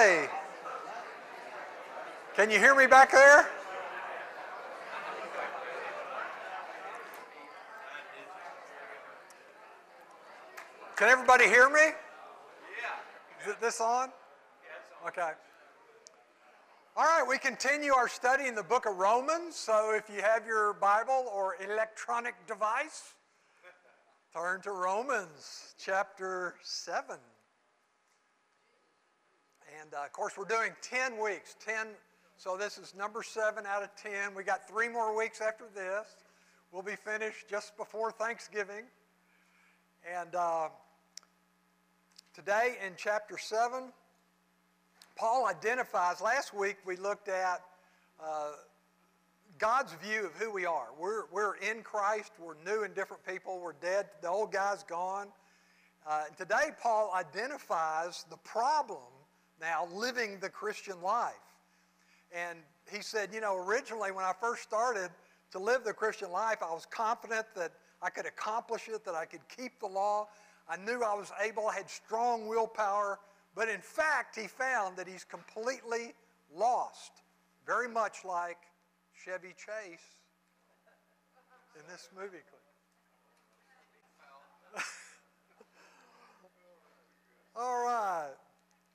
Hey! Can you hear me back there? Can everybody hear me? Yeah. Is this on? Yeah, it's on. Okay. All right, we continue our study in the book of Romans. So if you have your Bible or electronic device, turn to Romans chapter 7. And, of course, we're doing 10 weeks. 10, so this is number 7 out of 10. We got 3 more weeks after this. We'll be finished just before Thanksgiving. And today in chapter 7, Paul identifies, last week we looked at God's view of who we are. We're in Christ. We're new and different people. We're dead. The old guy's gone. And today Paul identifies the problem now living the Christian life. And he said, you know, originally when I first started to live the Christian life, I was confident that I could accomplish it, that I could keep the law. I knew I was able. I had strong willpower. But in fact, he found that he's completely lost, very much like Chevy Chase in this movie clip. All right.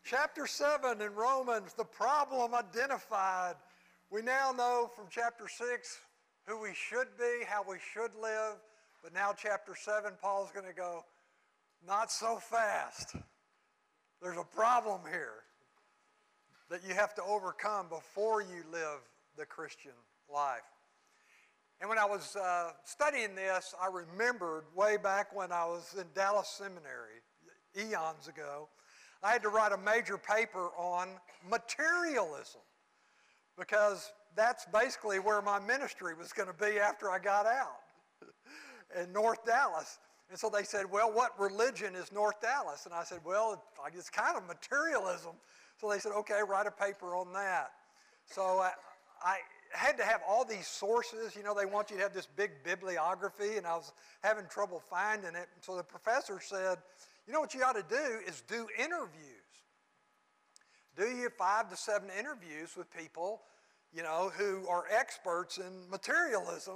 Chapter 7 in Romans, the problem identified. We now know from chapter 6 who we should be, how we should live. But now chapter 7, Paul's going to go, not so fast. There's a problem here that you have to overcome before you live the Christian life. And when I was studying this, I remembered way back when I was in Dallas Seminary, eons ago, I had to write a major paper on materialism because that's basically where my ministry was going to be after I got out in North Dallas. And so they said, well, what religion is North Dallas? And I said, well, it's kind of materialism. So they said, okay, write a paper on that. So I had to have all these sources. You know, they want you to have this big bibliography, and I was having trouble finding it. And so the professor said, you know what you ought to do is do interviews. Do you 5 to 7 interviews with people, you know, who are experts in materialism,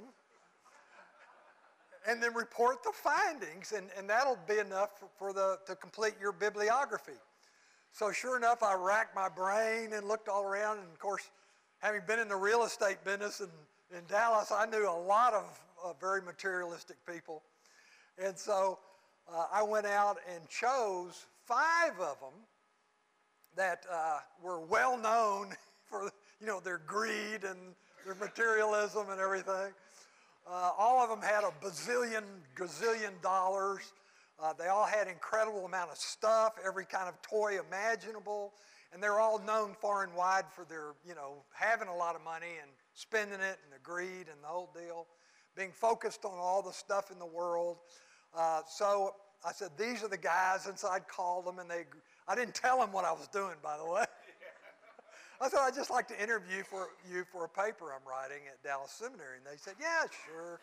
and then report the findings, and that'll be enough to complete your bibliography. So sure enough, I racked my brain and looked all around, and of course, having been in the real estate business in Dallas, I knew a lot of very materialistic people. And so I went out and chose 5 of them that were well known for, you know, their greed and their materialism and everything. All of them had a gazillion dollars. They all had incredible amount of stuff, every kind of toy imaginable. And they're all known far and wide for their, you know, having a lot of money and spending it and the greed and the whole deal, being focused on all the stuff in the world. So I said, these are the guys. And so I called them, and I didn't tell them what I was doing, by the way. I said, I'd just like to interview you for a paper I'm writing at Dallas Seminary. And they said, yeah, sure.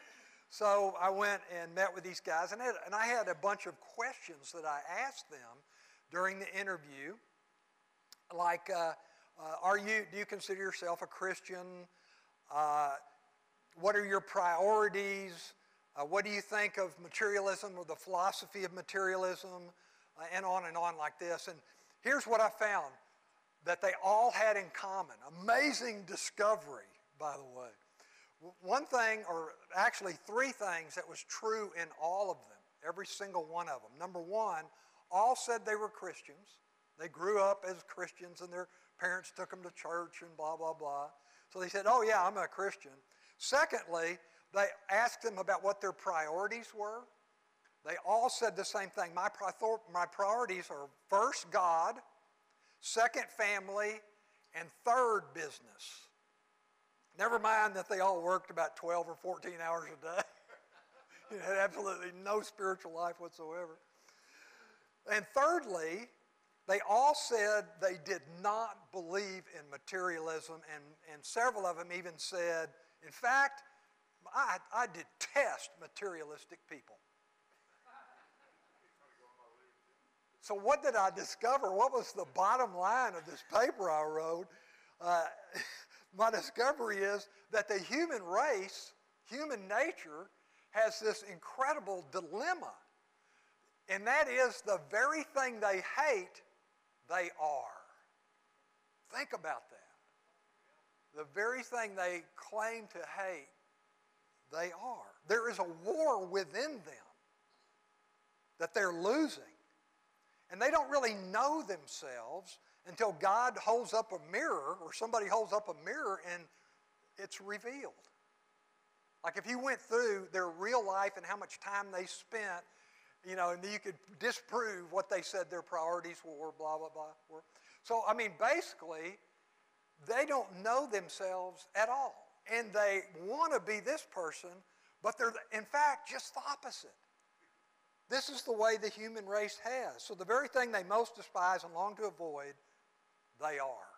So I went and met with these guys, and I had a bunch of questions that I asked them during the interview, like, do you consider yourself a Christian? What are your priorities? What do you think of materialism or the philosophy of materialism? And on like this. And here's what I found that they all had in common. Amazing discovery, by the way. One thing, or actually 3 things that was true in all of them, every single one of them. Number one, all said they were Christians. They grew up as Christians, and their parents took them to church and blah, blah, blah. So they said, oh, yeah, I'm a Christian. Secondly, they asked them about what their priorities were. They all said the same thing. My priorities are first God, second, family, and third, business. Never mind that they all worked about 12 or 14 hours a day. You had absolutely no spiritual life whatsoever. And thirdly, they all said they did not believe in materialism, and several of them even said, in fact, I detest materialistic people. So what did I discover? What was the bottom line of this paper I wrote? My discovery is that the human race, human nature, has this incredible dilemma. And that is the very thing they hate, they are. Think about that. The very thing they claim to hate, they are. There is a war within them that they're losing. And they don't really know themselves until God holds up a mirror or somebody holds up a mirror and it's revealed. Like if you went through their real life and how much time they spent, you know, and you could disprove what they said their priorities were, blah, blah, blah. So, I mean, basically, they don't know themselves at all. And they want to be this person, but they're, in fact, just the opposite. This is the way the human race has. So the very thing they most despise and long to avoid, they are.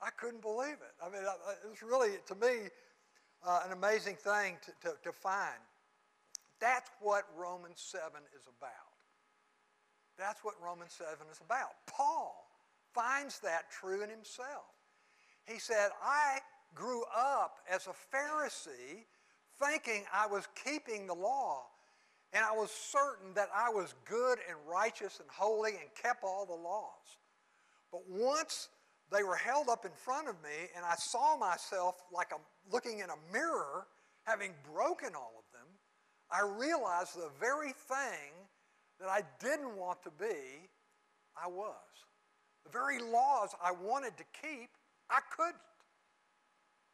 I couldn't believe it. I mean, it was really, to me, an amazing thing to find. That's what Romans 7 is about. That's what Romans 7 is about. Paul finds that true in himself. He said, I grew up as a Pharisee thinking I was keeping the law, and I was certain that I was good and righteous and holy and kept all the laws. But once they were held up in front of me and I saw myself like I'm looking in a mirror, having broken all of them, I realized the very thing that I didn't want to be, I was. The very laws I wanted to keep, I couldn't,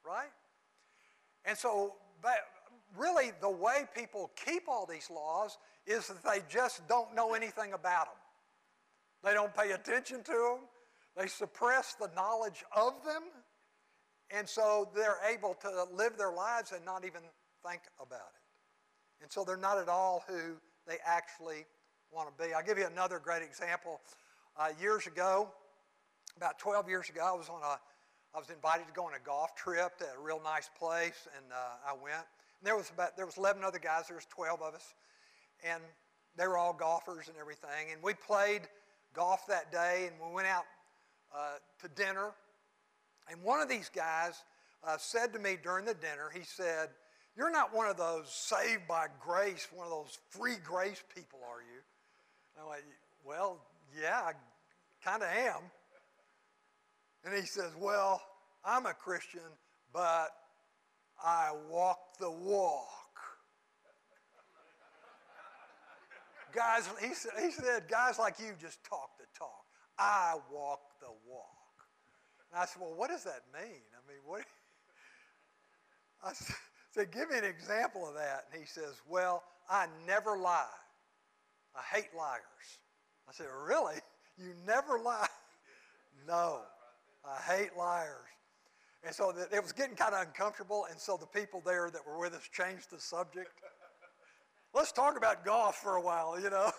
right? And so, but really the way people keep all these laws is that they just don't know anything about them. They don't pay attention to them. They suppress the knowledge of them. And so they're able to live their lives and not even think about it. And so they're not at all who they actually want to be. I'll give you another great example. Years ago, about 12 years ago, I was invited to go on a golf trip to a real nice place, and I went. And there was 11 other guys. There was 12 of us, and they were all golfers and everything. And we played golf that day, and we went out to dinner. And one of these guys said to me during the dinner, he said, "You're not one of those saved by grace, one of those free grace people, are you?" And I'm like, "Well, yeah, I kind of am." And he says, "Well, I'm a Christian, but I walk the walk." Guys, he said, "Guys like you just talk the talk. I walk the walk." And I said, "Well, what does that mean? I mean, what?" I said, so give me an example of that. And he says, "Well, I never lie. I hate liars." I said, "Really? You never lie?" "No, I hate liars." And so it was getting kind of uncomfortable, and so the people there that were with us changed the subject. Let's talk about golf for a while, you know.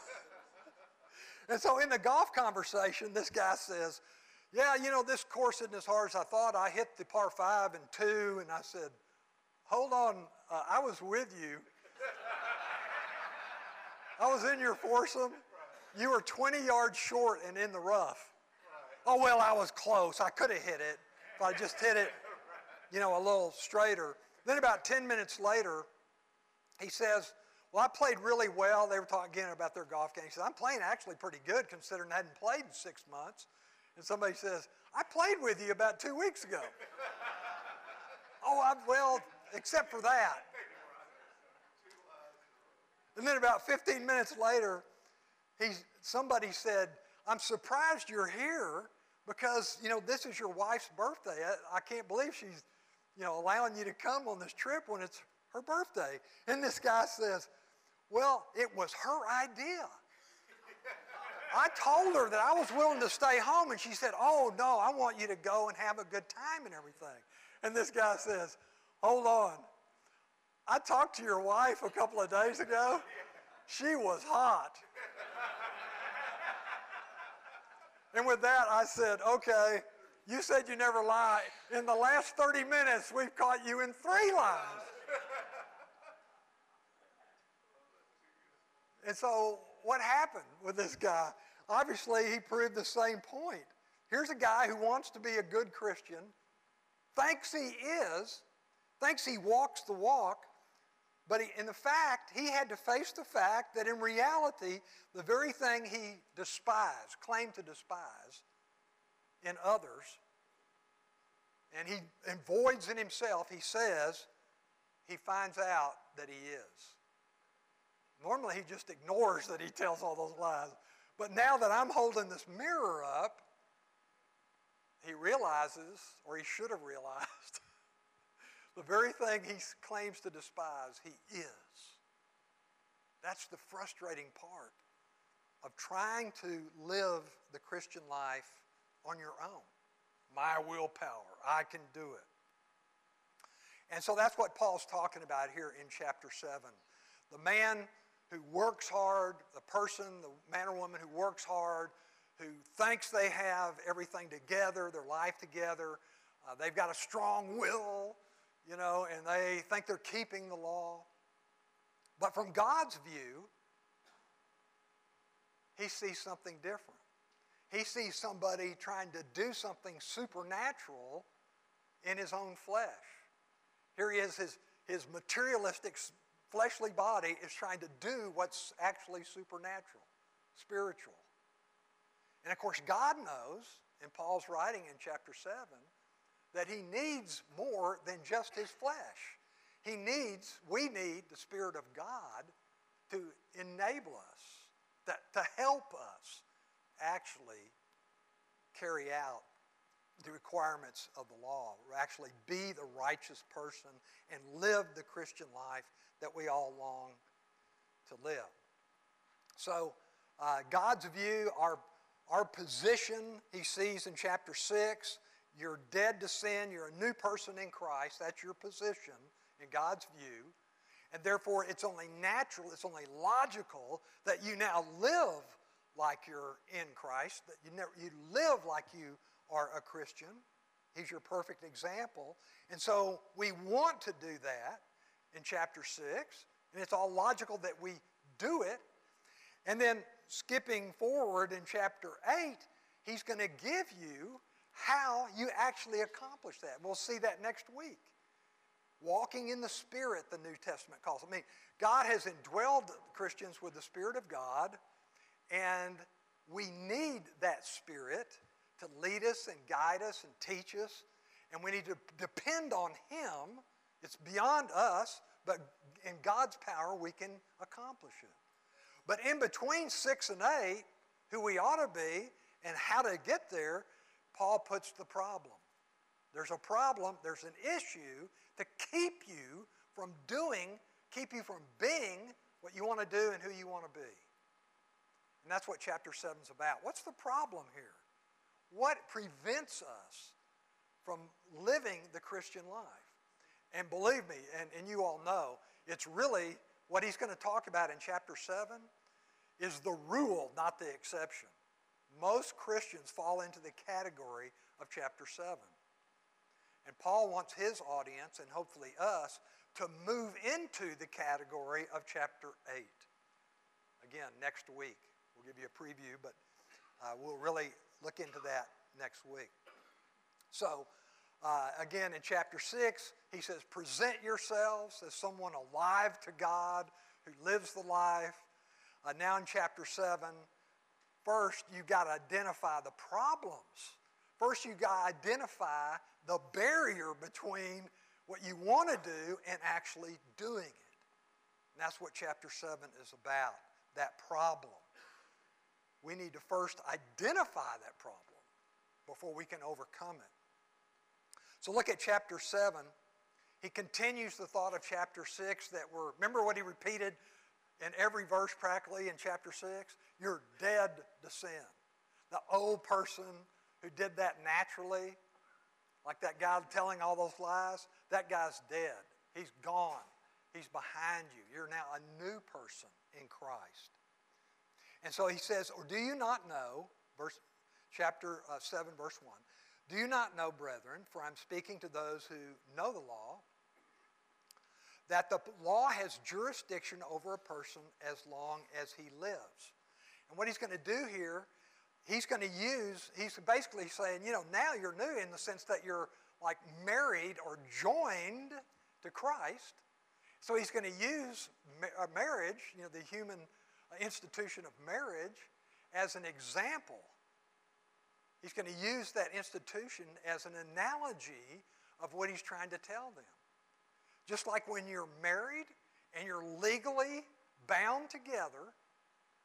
And so in the golf conversation, this guy says, "Yeah, you know, this course isn't as hard as I thought. I hit the par 5 and 2, and I said, "Hold on, I was with you. I was in your foursome. You were 20 yards short and in the rough." "Oh, well, I was close. I could have hit it if I just hit it, you know, a little straighter." Then about 10 minutes later, he says, "Well, I played really well." They were talking again about their golf game. He said, "I'm playing actually pretty good considering I hadn't played in 6 months." And somebody says, "I played with you about 2 weeks ago." "Oh, well, except for that." And then about 15 minutes later, somebody said, "I'm surprised you're here because, you know, this is your wife's birthday. I can't believe she's, you know, allowing you to come on this trip when it's her birthday." And this guy says, "Well, it was her idea. I told her that I was willing to stay home, and she said, 'Oh, no, I want you to go and have a good time and everything.'" And this guy says, "Hold on. I talked to your wife a couple of days ago. She was hot." And with that, I said, "Okay, you said you never lie. In the last 30 minutes, we've caught you in 3 lies." And so what happened with this guy? Obviously, he proved the same point. Here's a guy who wants to be a good Christian, thinks he is, thinks he walks the walk, but in fact, he had to face the fact that in reality, the very thing he despised, claimed to despise in others, and he avoids in himself, he says, he finds out that he is. Normally, he just ignores that he tells all those lies. But now that I'm holding this mirror up, he realizes, or he should have realized, the very thing he claims to despise, he is. That's the frustrating part of trying to live the Christian life on your own. My willpower, I can do it. And so that's what Paul's talking about here in chapter 7. The man who works hard, the person, the man or woman who works hard, who thinks they have everything together, their life together, they've got a strong will, you know, and they think they're keeping the law. But from God's view, he sees something different. He sees somebody trying to do something supernatural in his own flesh. Here he is, his materialistic fleshly body is trying to do what's actually supernatural, spiritual. And of course, God knows, in Paul's writing in chapter 7, that he needs more than just his flesh. We need the Spirit of God to enable us, to help us actually carry out the requirements of the law, or actually be the righteous person and live the Christian life that we all long to live. So God's view, our position, he sees in chapter 6, you're dead to sin, you're a new person in Christ, that's your position in God's view, and therefore it's only natural, it's only logical that you now live like you're in Christ, that you live like you are a Christian. He's your perfect example. And so we want to do that in chapter 6, and it's all logical that we do it. And then skipping forward in chapter 8, he's going to give you how you actually accomplish that. We'll see that next week. Walking in the Spirit, the New Testament calls it. I mean, God has indwelled Christians with the Spirit of God, and we need that Spirit to lead us and guide us and teach us, and we need to depend on him. It's beyond us, but in God's power we can accomplish it. But in between 6 and 8, who we ought to be and how to get there, Paul puts the problem. There's a problem, there's an issue to keep you from being what you want to do and who you want to be. And that's what chapter 7 is about. What's the problem here? What prevents us from living the Christian life? And believe me, and you all know, it's really what he's going to talk about in chapter 7 is the rule, not the exception. Most Christians fall into the category of chapter 7. And Paul wants his audience, and hopefully us, to move into the category of chapter 8. Again, next week. We'll give you a preview, but we'll really look into that next week. So, again, in chapter 6, he says, present yourselves as someone alive to God who lives the life. Now in chapter 7, first you've got to identify the problems. First you've got to identify the barrier between what you want to do and actually doing it. And that's what chapter 7 is about, that problem. We need to first identify that problem before we can overcome it. So look at chapter 7. He continues the thought of chapter 6 that remember what he repeated in every verse practically in chapter 6? You're dead to sin. The old person who did that naturally, like that guy telling all those lies, that guy's dead. He's gone. He's behind you. You're now a new person in Christ. And so he says, or do you not know, chapter 7, verse 1, do you not know, brethren, for I'm speaking to those who know the law, that the law has jurisdiction over a person as long as he lives. And what he's going to do here, he's basically saying, now you're new in the sense that you're like married or joined to Christ. So he's going to use marriage, the human institution of marriage, as an example. He's going to use that institution as an analogy of what he's trying to tell them. Just like when you're married and you're legally bound together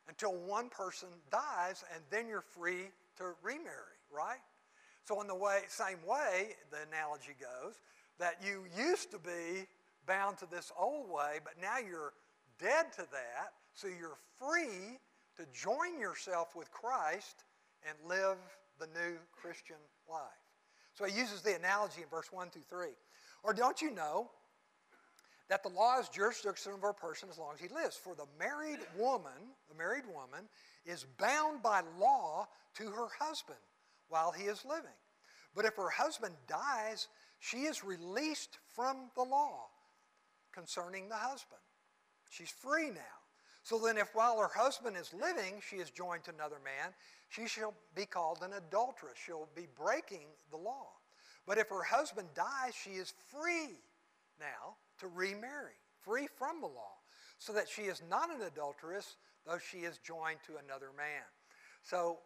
until one person dies, and then you're free to remarry, right? So in the same way, the analogy goes, that you used to be bound to this old way, but now you're dead to that, so you're free to join yourself with Christ and live the new Christian life. So he uses the analogy in verse 1 through 3. Or don't you know that the law is jurisdiction over a person as long as he lives? For the married woman is bound by law to her husband while he is living. But if her husband dies, she is released from the law concerning the husband. She's free now. So then if while her husband is living, she is joined to another man, she shall be called an adulteress. She'll be breaking the law. But if her husband dies, she is free now to remarry, free from the law, so that she is not an adulteress, though she is joined to another man. So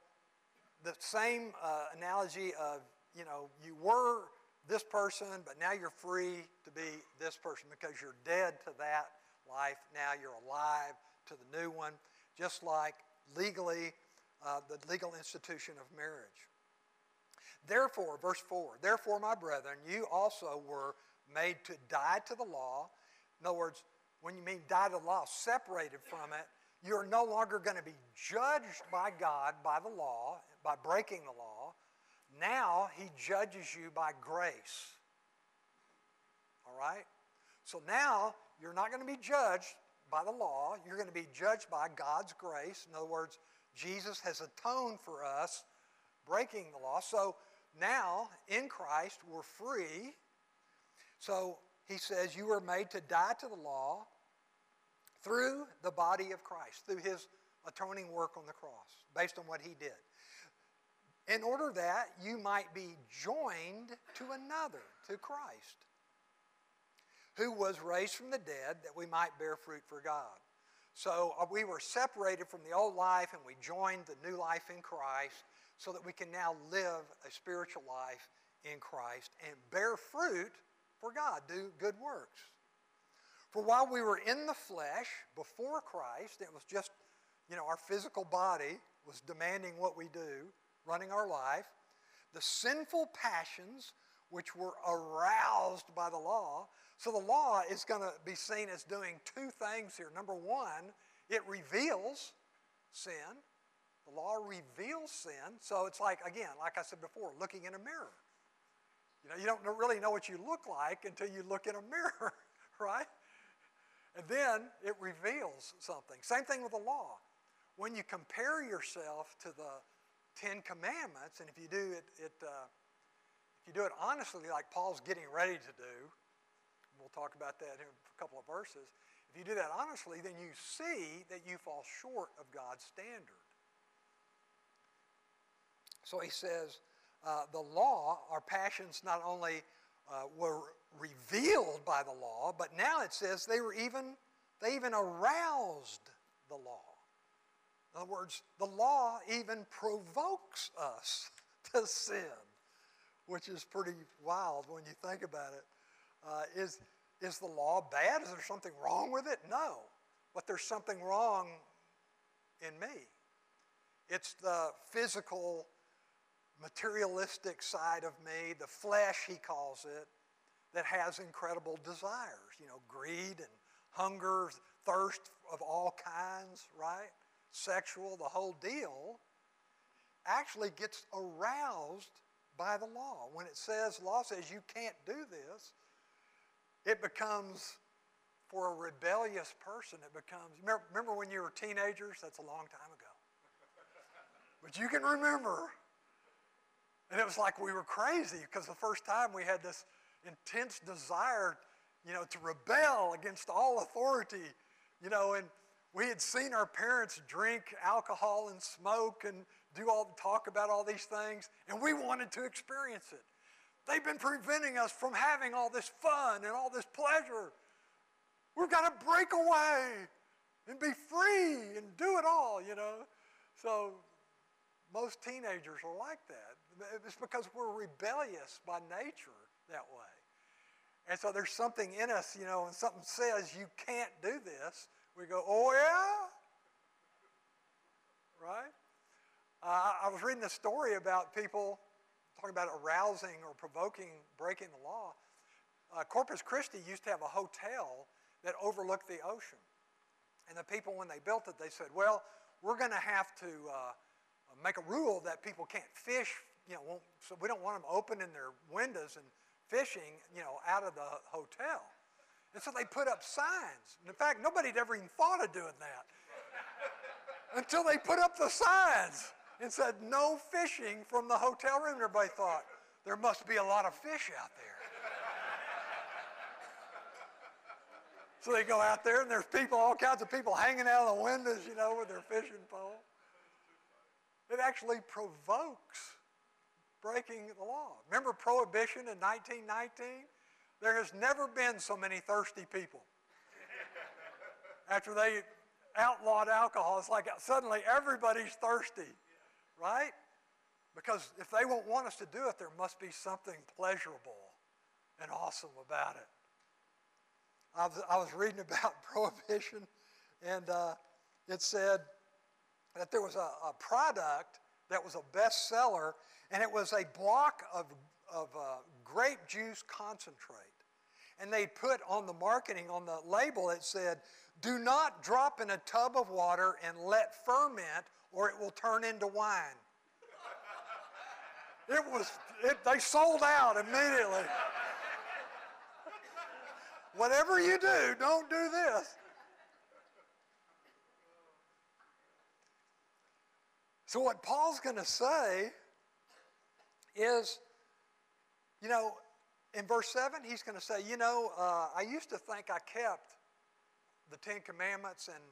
the same analogy of, you were this person, but now you're free to be this person because you're dead to that life. Now you're alive to the new one, just like legally, the legal institution of marriage. Therefore, verse 4, therefore, my brethren, you also were made to die to the law. In other words, when you mean die to the law, separated from it, you're no longer going to be judged by God by the law, by breaking the law. Now he judges you by grace. All right? So now you're not going to be judged by the law. You're going to be judged by God's grace. In other words, Jesus has atoned for us breaking the law. So now in Christ we're free. So he says, you were made to die to the law through the body of Christ, through his atoning work on the cross, based on what he did, in order that you might be joined to another, to Christ, who was raised from the dead, that we might bear fruit for God. So we were separated from the old life, and we joined the new life in Christ, so that we can now live a spiritual life in Christ and bear fruit for God, do good works. For while we were in the flesh before Christ, it was just, our physical body was demanding what we do, running our life. The sinful passions which were aroused by the law. So the law is going to be seen as doing two things here. Number one, it reveals sin. The law reveals sin. So it's like, again, like I said before, looking in a mirror. You don't really know what you look like until you look in a mirror, right? And then it reveals something. Same thing with the law. When you compare yourself to the 10 Commandments, and if you do it, if you do it honestly, like Paul's getting ready to do, we'll talk about that in a couple of verses. If you do that honestly, then you see that you fall short of God's standard. So he says, the law, our passions not only were revealed by the law, but now it says they even aroused the law. In other words, the law even provokes us to sin, which is pretty wild when you think about it. Is the law bad? Is there something wrong with it? No, but there's something wrong in me. It's the physical, materialistic side of me, the flesh, he calls it, that has incredible desires, greed and hunger, thirst of all kinds, right? Sexual, the whole deal, actually gets aroused by the law. When the law says you can't do this, it becomes, for a rebellious person, it becomes, remember when you were teenagers? That's a long time ago. But you can remember. And it was like we were crazy because the first time we had this intense desire you know, to rebel against all authority, you know, and we had seen our parents drink alcohol and smoke and do all the talk about all these things, and we wanted to experience it. They've been preventing us from having all this fun and all this pleasure. We've got to break away and be free and do it all, you know. So most teenagers are like that. It's because we're rebellious by nature that way. And so there's something in us, you know, and something says you can't do this. We go, oh, yeah? Right? I was reading a story about people talking about arousing or provoking, breaking the law. Corpus Christi used to have a hotel that overlooked the ocean. And the people, when they built it, they said, well, we're going to have to make a rule that people can't fish. You know, so we don't want them opening their windows and fishing, you know, out of the hotel. And so they put up signs. And in fact, nobody had ever even thought of doing that until they put up the signs and said, no fishing from the hotel room. And everybody thought, there must be a lot of fish out there. So they go out there, and there's people, all kinds of people hanging out of the windows, you know, with their fishing pole. It actually provokes breaking the law. Remember Prohibition in 1919? There has never been so many thirsty people. After they outlawed alcohol, it's like suddenly everybody's thirsty, right? Because if they won't want us to do it, there must be something pleasurable and awesome about it. I was reading about Prohibition, and it said that there was a product that was a bestseller, and it was a block of grape juice concentrate. And they put on the marketing, on the label, it said, do not drop in a tub of water and let ferment or it will turn into wine. They sold out immediately. Whatever you do, don't do this. So what Paul's going to say is, you know, in verse 7, he's going to say, you know, I used to think I kept the 10 Commandments, and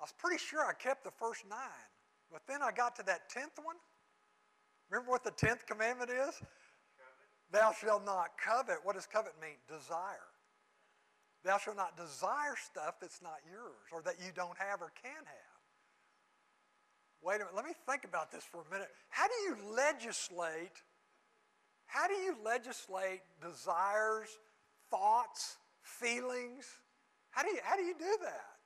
I was pretty sure I kept the first 9. But then I got to that 10th one. Remember what the 10th commandment is? Covet. Thou shalt not covet. What does covet mean? Desire. Thou shalt not desire stuff that's not yours or that you don't have or can have. Wait a minute. Let me think about this for a minute. How do you legislate desires, thoughts, feelings? How do you do that?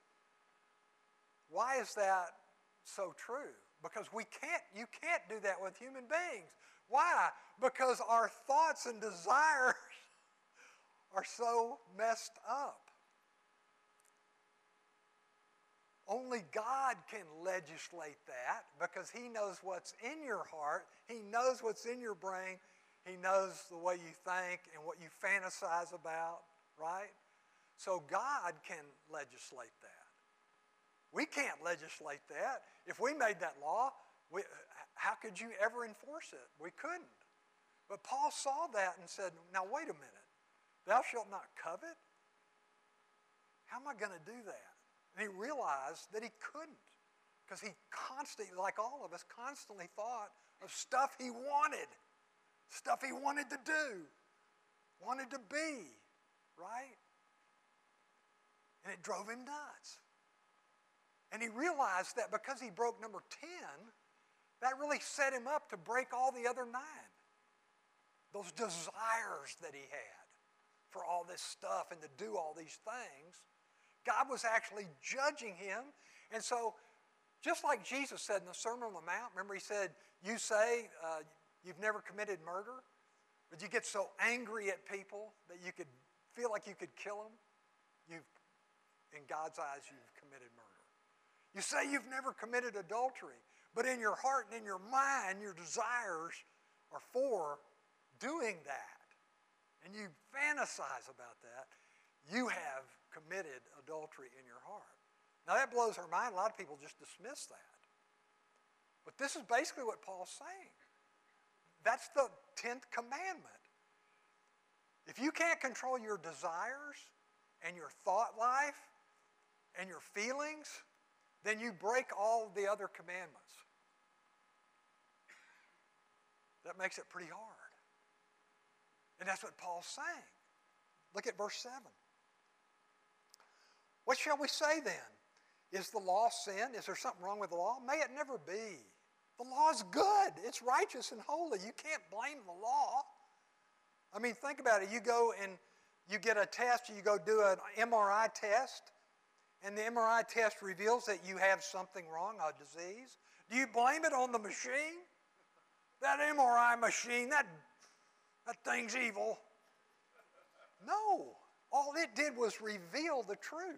Why is that so true? Because you can't do that with human beings. Why? Because our thoughts and desires are so messed up. Only God can legislate that because He knows what's in your heart. He knows what's in your brain. He knows the way you think and what you fantasize about, right? So God can legislate that. We can't legislate that. If we made that law, how could you ever enforce it? We couldn't. But Paul saw that and said, now wait a minute. Thou shalt not covet? How am I going to do that? And he realized that he couldn't because he constantly, like all of us, constantly thought of stuff he wanted. Stuff he wanted to do, wanted to be, right? And it drove him nuts. And he realized that because he broke number 10, that really set him up to break all the other 9. Those desires that he had for all this stuff and to do all these things, God was actually judging him. And so, just like Jesus said in the Sermon on the Mount, remember he said, you say... you've never committed murder, but you get so angry at people that you could feel like you could kill them. In God's eyes, you've committed murder. You say you've never committed adultery, but in your heart and in your mind, your desires are for doing that. And you fantasize about that. You have committed adultery in your heart. Now that blows our mind. A lot of people just dismiss that. But this is basically what Paul's saying. That's the 10th commandment. If you can't control your desires, and your thought life and your feelings, then you break all the other commandments. That makes it pretty hard. And that's what Paul's saying. Look at verse 7. What shall we say then? Is the law sin? Is there something wrong with the law? May it never be. The law is good. It's righteous and holy. You can't blame the law. I mean, think about it. You go and you get a test, you go do an MRI test, and the MRI test reveals that you have something wrong, a disease. Do you blame it on the machine? That MRI machine, that thing's evil. No. All it did was reveal the truth.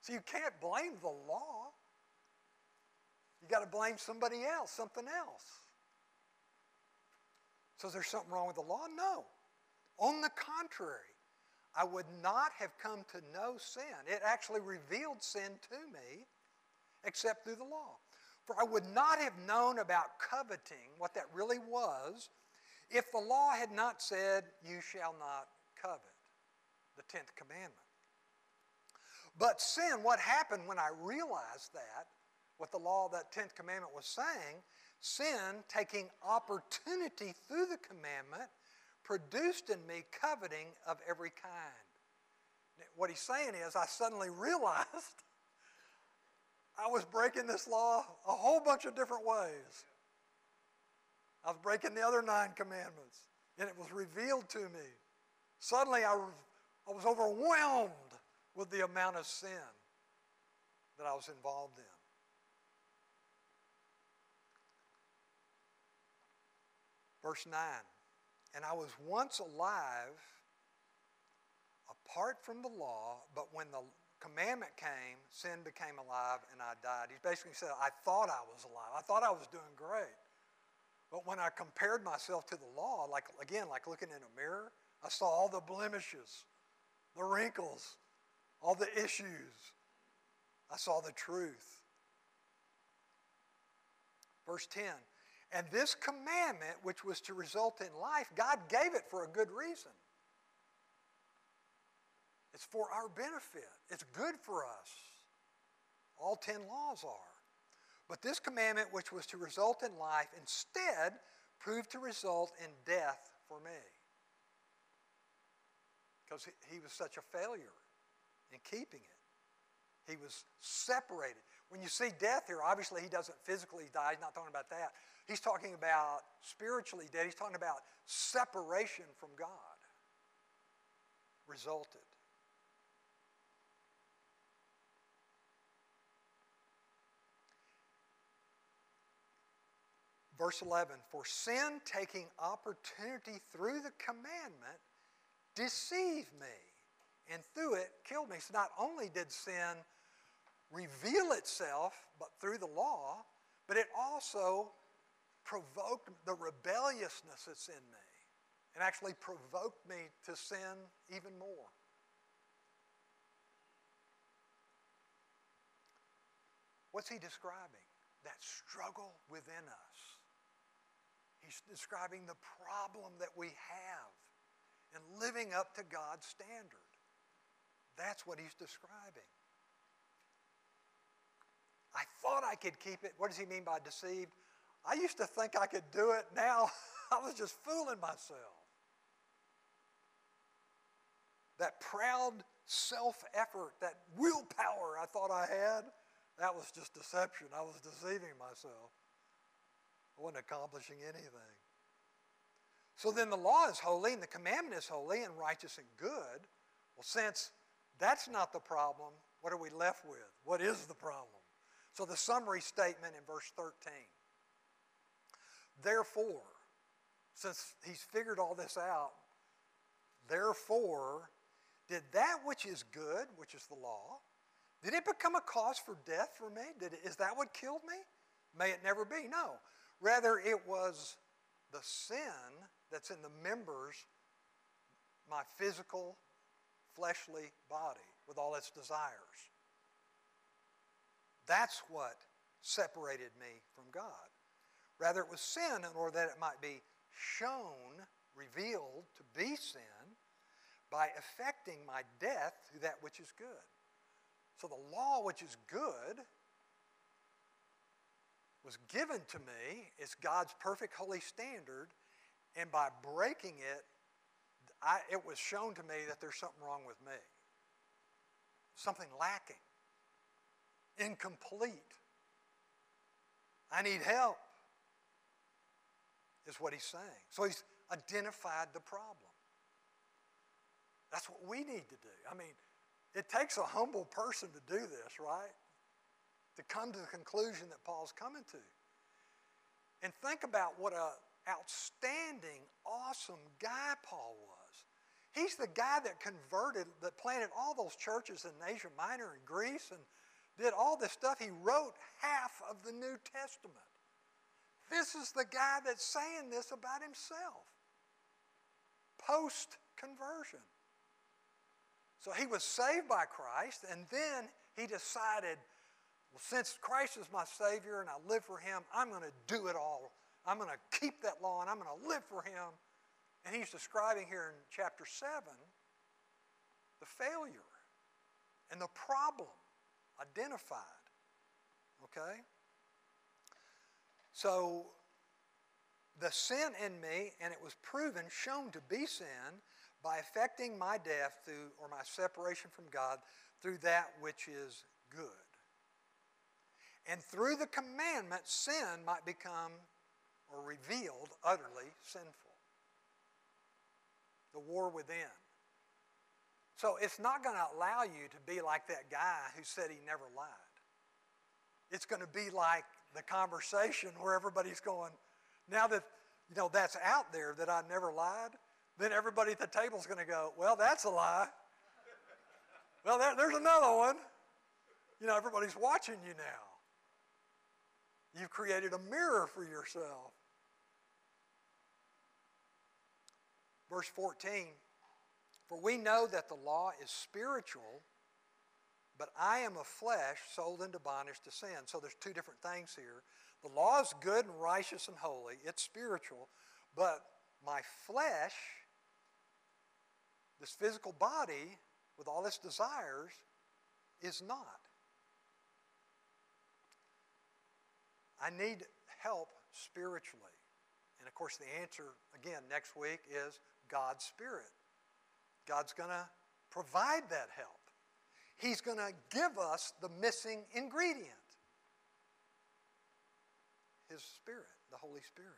So you can't blame the law. You got to blame somebody else, something else. So is there something wrong with the law? No. On the contrary, I would not have come to know sin. It actually revealed sin to me, except through the law. For I would not have known about coveting, what that really was, if the law had not said, you shall not covet, the 10th commandment. But sin, what happened when I realized that, what the law, that 10th commandment was saying, sin, taking opportunity through the commandment, produced in me coveting of every kind. What he's saying is, I suddenly realized I was breaking this law a whole bunch of different ways. I was breaking the other 9 commandments, and it was revealed to me. Suddenly, I was overwhelmed with the amount of sin that I was involved in. Verse 9, and I was once alive apart from the law, but when the commandment came, sin became alive and I died. He's basically said, I thought I was alive. I thought I was doing great. But when I compared myself to the law, like looking in a mirror, I saw all the blemishes, the wrinkles, all the issues. I saw the truth. Verse 10. And this commandment, which was to result in life, God gave it for a good reason. It's for our benefit. It's good for us. All 10 laws are. But this commandment, which was to result in life, instead proved to result in death for me. Because he was such a failure in keeping it. He was separated. When you see death here, obviously he doesn't physically die. He's not talking about that. He's talking about spiritually dead. He's talking about separation from God. Resulted. Verse 11, for sin taking opportunity through the commandment deceived me, and through it killed me. So not only did sin reveal itself but through the law, but it also provoked the rebelliousness that's in me and actually provoked me to sin even more. What's he describing? That struggle within us. He's describing the problem that we have in living up to God's standard. That's what he's describing. I thought I could keep it. What does he mean by deceived? I used to think I could do it. Now I was just fooling myself. That proud self-effort, that willpower I thought I had, that was just deception. I was deceiving myself. I wasn't accomplishing anything. So then the law is holy and the commandment is holy and righteous and good. Well, since that's not the problem, what are we left with? What is the problem? So the summary statement in verse 13. Therefore, since he's figured all this out, therefore, did that which is good, which is the law, did it become a cause for death for me? Is that what killed me? May it never be. No. Rather, it was the sin that's in the members, my physical, fleshly body with all its desires. That's what separated me from God. Rather, it was sin in order that it might be shown, revealed to be sin by effect effecting my death through that which is good. So the law which is good was given to me. It's God's perfect holy standard. And by breaking it, it was shown to me that there's something wrong with me. Something lacking. Incomplete. I need help, is what he's saying. So he's identified the problem. That's what we need to do. I mean, it takes a humble person to do this, right? To come to the conclusion that Paul's coming to. And think about what an outstanding, awesome guy Paul was. He's the guy that converted, that planted all those churches in Asia Minor and Greece and did all this stuff. He wrote half of the New Testament. This is the guy that's saying this about himself. Post-conversion. So he was saved by Christ, and then he decided, well, since Christ is my Savior and I live for him, I'm going to do it all. I'm going to keep that law, and I'm going to live for him. And he's describing here in chapter 7 the failure and the problem identified. Okay? So the sin in me, and it was proven, shown to be sin, by effecting my death through, or my separation from God, through that which is good. And through the commandment, sin might become, or revealed, utterly sinful. The war within. So it's not going to allow you to be like that guy who said he never lied. It's going to be like the conversation where everybody's going, now that, you know, that's out there, that I never lied, then everybody at the table's going to go, well, that's a lie. Well, there's another one. You know, everybody's watching you now. You've created a mirror for yourself. Verse 14, for we know that the law is spiritual, but I am of flesh, sold into bondage to sin. So there's two different things here. The law is good and righteous and holy. It's spiritual, but my flesh, this physical body with all its desires, is not. I need help spiritually. And of course the answer, again, next week is God's Spirit. God's going to provide that help. He's going to give us the missing ingredient. His Spirit, the Holy Spirit.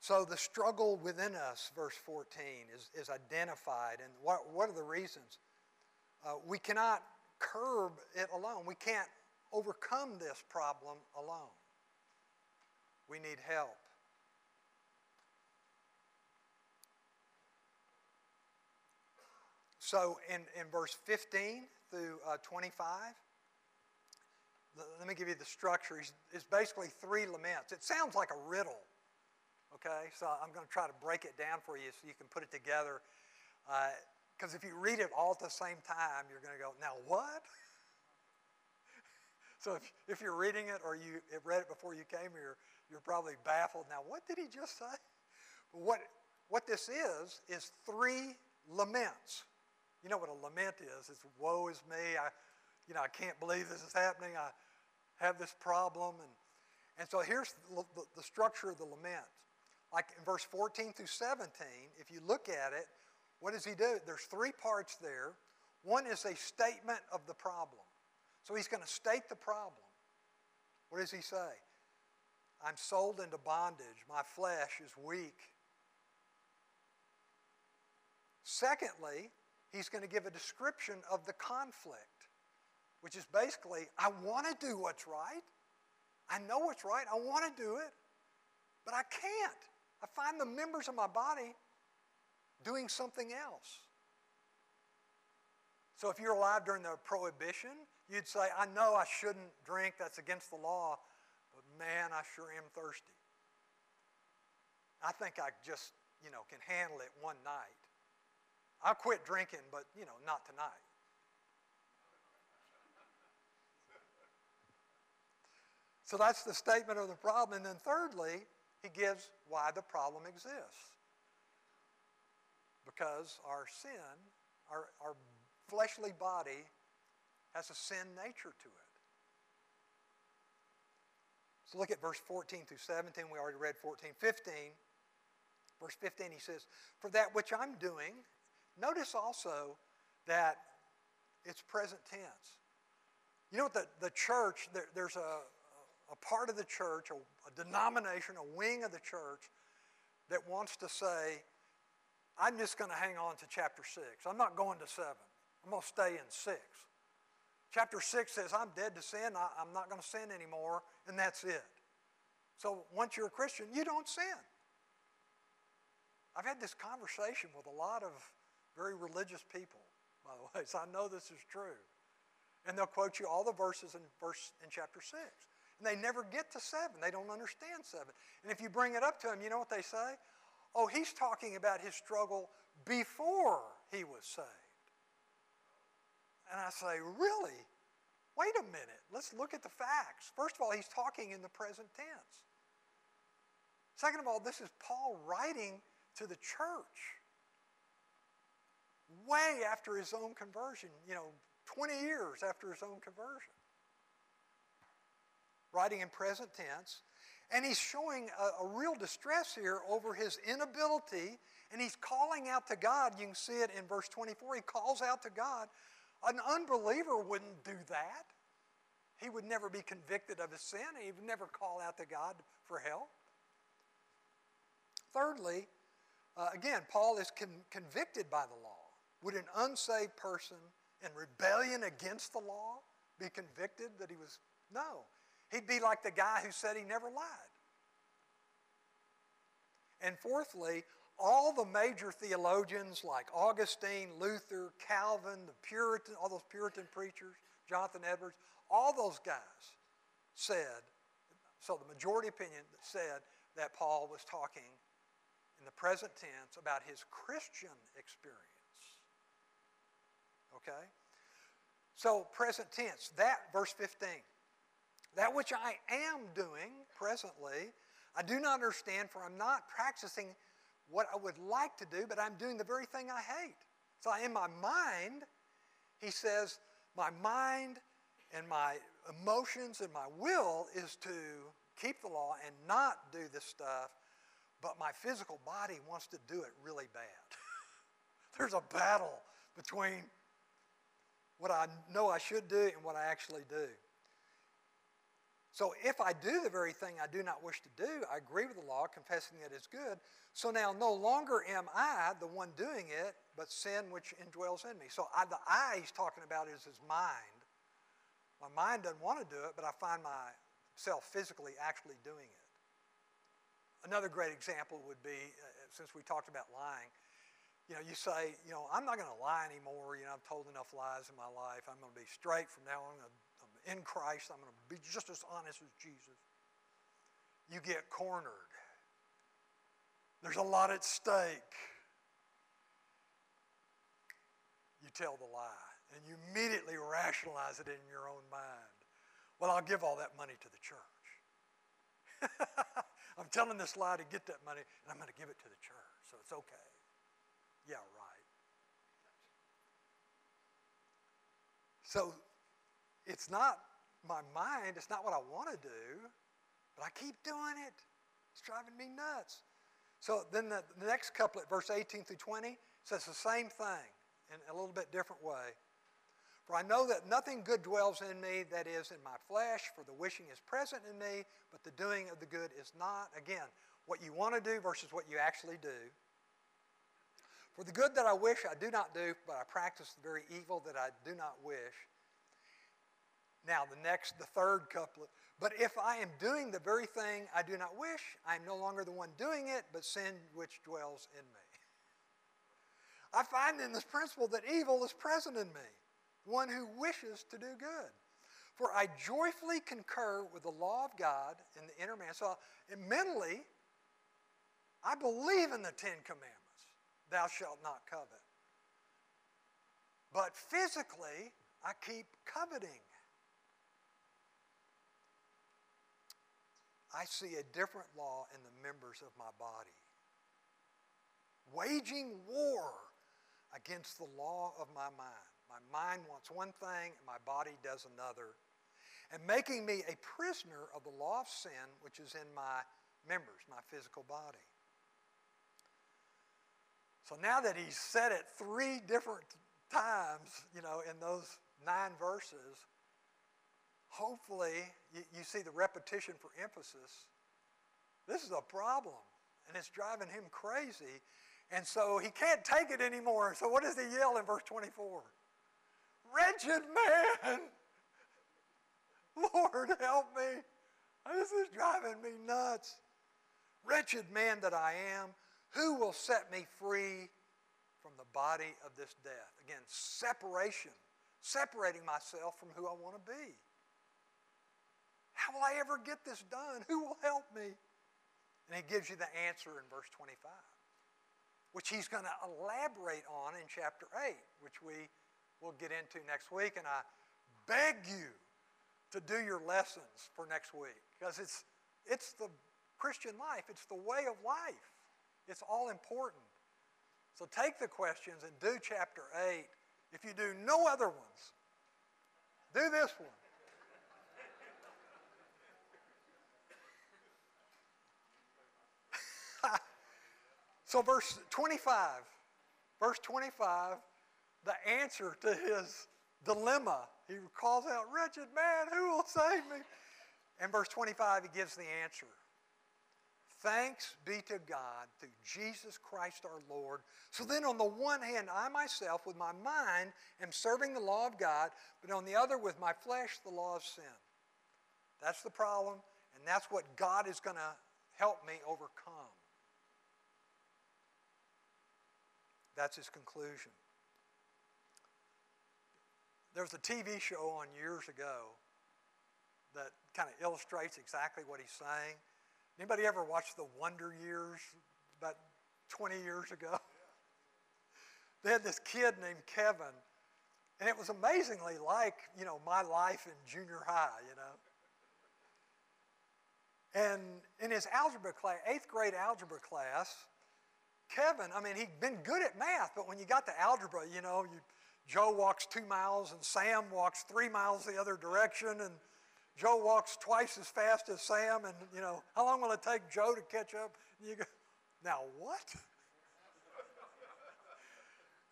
So the struggle within us, verse 14, is identified. And what are the reasons? We cannot curb it alone. We can't overcome this problem alone. We need help. So in verse 15 through 25, let me give you the structure. It's basically three laments. It sounds like a riddle. Okay, so I'm going to try to break it down for you so you can put it together. Because if you read it all at the same time, you're going to go, now what? So if you're reading it or you read it before you came here, you're probably baffled. Now, what did he just say? What this is three laments. You know what a lament is. It's woe is me. I can't believe this is happening. I have this problem. And so here's the structure of the lament. Like in verse 14 through 17, if you look at it, what does he do? There's three parts there. One is a statement of the problem. So he's going to state the problem. What does he say? I'm sold into bondage. My flesh is weak. Secondly, he's going to give a description of the conflict, which is basically, I want to do what's right. I know what's right. I want to do it. But I can't. I find the members of my body doing something else. So if you're alive during the Prohibition, you'd say, I know I shouldn't drink. That's against the law. But man, I sure am thirsty. I think I just, can handle it one night. I'll quit drinking, but, not tonight. So that's the statement of the problem. And then thirdly, he gives why the problem exists. because our sin, our fleshly body has a sin nature to it. So look at verse 14 through 17. We already read 14. 15, verse 15, he says, "For that which I'm doing," notice also that it's present tense. You know what the church, there's a part of the church, a denomination, a wing of the church that wants to say, I'm just going to hang on to chapter 6. I'm not going to 7. I'm going to stay in 6. Chapter 6 says, I'm dead to sin. I'm not going to sin anymore, and that's it. So once you're a Christian, you don't sin. I've had this conversation with a lot of very religious people, by the way, so I know this is true. And they'll quote you all the verses in chapter 6. And they never get to 7. They don't understand 7. And if you bring it up to them, you know what they say? Oh, he's talking about his struggle before he was saved. And I say, really? Wait a minute. Let's look at the facts. First of all, he's talking in the present tense. Second of all, this is Paul writing to the church way after his own conversion, you know, 20 years after his own conversion. Writing in present tense. And he's showing a real distress here over his inability, and he's calling out to God. You can see it in verse 24. He calls out to God. An unbeliever wouldn't do that. He would never be convicted of his sin. He would never call out to God for help. Thirdly, again, Paul is convicted by the law. Would an unsaved person in rebellion against the law be convicted that he was? No. He'd be like the guy who said he never lied. And fourthly, all the major theologians like Augustine, Luther, Calvin, the Puritan, all those Puritan preachers, Jonathan Edwards, all those guys said, so the majority opinion said that Paul was talking in the present tense about his Christian experience. Okay? So present tense, that, verse 15. That which I am doing presently, I do not understand, for I'm not practicing what I would like to do, but I'm doing the very thing I hate. So in my mind, he says, my mind and my emotions and my will is to keep the law and not do this stuff, but my physical body wants to do it really bad. There's a battle between what I know I should do and what I actually do. So if I do the very thing I do not wish to do, I agree with the law, confessing that it's good. So now no longer am I the one doing it, but sin which indwells in me. So the I he's talking about is his mind. My mind doesn't want to do it, but I find myself physically actually doing it. Another great example would be, since we talked about lying, you know, you say, you know, I'm not going to lie anymore. You know, I've told enough lies in my life. I'm going to be straight from now on. I'm in Christ. I'm going to be just as honest as Jesus. You get cornered. There's a lot at stake. You tell the lie, and you immediately rationalize it in your own mind. Well, I'll give all that money to the church. I'm telling this lie to get that money, and I'm going to give it to the church, so it's okay. Yeah, right. So it's not my mind, it's not what I want to do, but I keep doing it. It's driving me nuts. So then the next couplet, verse 18 through 20, says the same thing in a little bit different way. For I know that nothing good dwells in me, that is, in my flesh, for the wishing is present in me, but the doing of the good is not. Again, what you want to do versus what you actually do. For the good that I wish I do not do, but I practice the very evil that I do not wish. Now the third couplet. But if I am doing the very thing I do not wish, I am no longer the one doing it, but sin which dwells in me. I find in this principle that evil is present in me, one who wishes to do good. For I joyfully concur with the law of God in the inner man. So mentally, I believe in the Ten Commandments. Thou shalt not covet. But physically, I keep coveting. I see a different law in the members of my body. waging war against the law of my mind. My mind wants one thing, and my body does another, and making me a prisoner of the law of sin, which is in my members, my physical body. So now that he's said it three different times, you know, in those 9 verses, hopefully you see the repetition for emphasis. This is a problem, and it's driving him crazy. And so he can't take it anymore. So what does he yell in verse 24? Wretched man! Lord, help me. This is driving me nuts. Wretched man that I am, who will set me free from the body of this death? Again, separation. Separating myself from who I want to be. How will I ever get this done? Who will help me? And he gives you the answer in verse 25, which he's going to elaborate on in chapter 8, which we will get into next week. And I beg you to do your lessons for next week, because it's the Christian life. It's the way of life. It's all important. So take the questions and do chapter 8. If you do no other ones, do this one. So verse 25, the answer to his dilemma. He calls out, wretched man, who will save me? In verse 25, he gives the answer. Thanks be to God through Jesus Christ our Lord. So then on the one hand, I myself with my mind am serving the law of God, but on the other with my flesh, the law of sin. That's the problem, and that's what God is going to help me overcome. That's his conclusion. There was a TV show on years ago that kind of illustrates exactly what he's saying. Anybody ever watch the Wonder Years about 20 years ago? They had this kid named Kevin, and it was amazingly like, you know, my life in junior high, you know. And in his algebra class, 8th grade algebra class, Kevin, I mean, he'd been good at math, but when you got to algebra, you know, Joe walks 2 miles and Sam walks 3 miles the other direction, and Joe walks twice as fast as Sam, and, you know, how long will it take Joe to catch up? And you go, now what?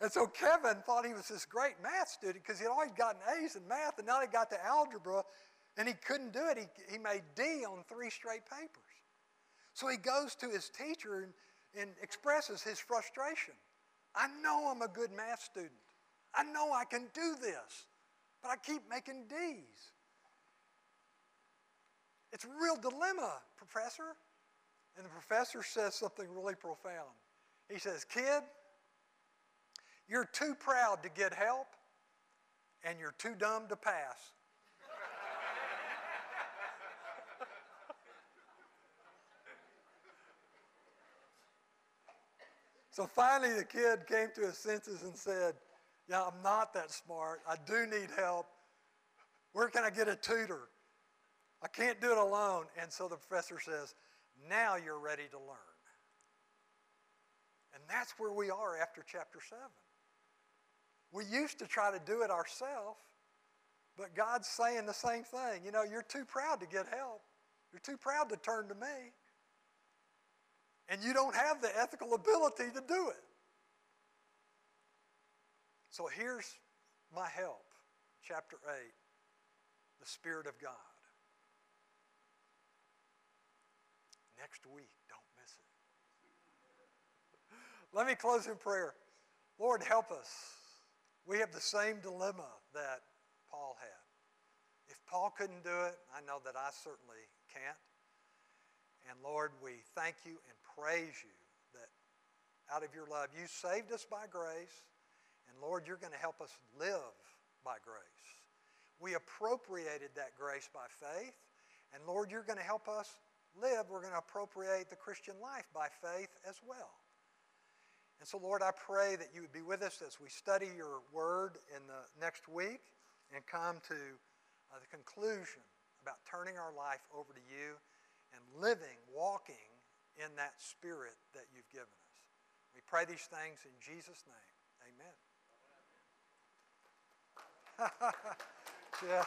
And so Kevin thought he was this great math student because he'd always gotten A's in math, and now he got to algebra, and he couldn't do it. He made D on 3 straight papers. So he goes to his teacher and expresses his frustration. I know I'm a good math student. I know I can do this, but I keep making D's. It's a real dilemma, professor. And the professor says something really profound. He says, kid, you're too proud to get help, and you're too dumb to pass. So finally the kid came to his senses and said, yeah, I'm not that smart. I do need help. Where can I get a tutor? I can't do it alone. And so the professor says, now you're ready to learn. And that's where we are after chapter 7. We used to try to do it ourselves, but God's saying the same thing. You know, you're too proud to get help. You're too proud to turn to me. And you don't have the ethical ability to do it. So here's my help. Chapter 8, the Spirit of God. Next week, don't miss it. Let me close in prayer. Lord, help us. We have the same dilemma that Paul had. If Paul couldn't do it, I know that I certainly can't. And Lord, we thank you and praise you that out of your love, you saved us by grace. And Lord, you're going to help us live by grace. We appropriated that grace by faith. And Lord, you're going to help us live. We're going to appropriate the Christian life by faith as well. And so, Lord, I pray that you would be with us as we study your word in the next week and come to the conclusion about turning our life over to you and living, walking in that spirit that you've given us. We pray these things in Jesus' name. Amen. Yeah.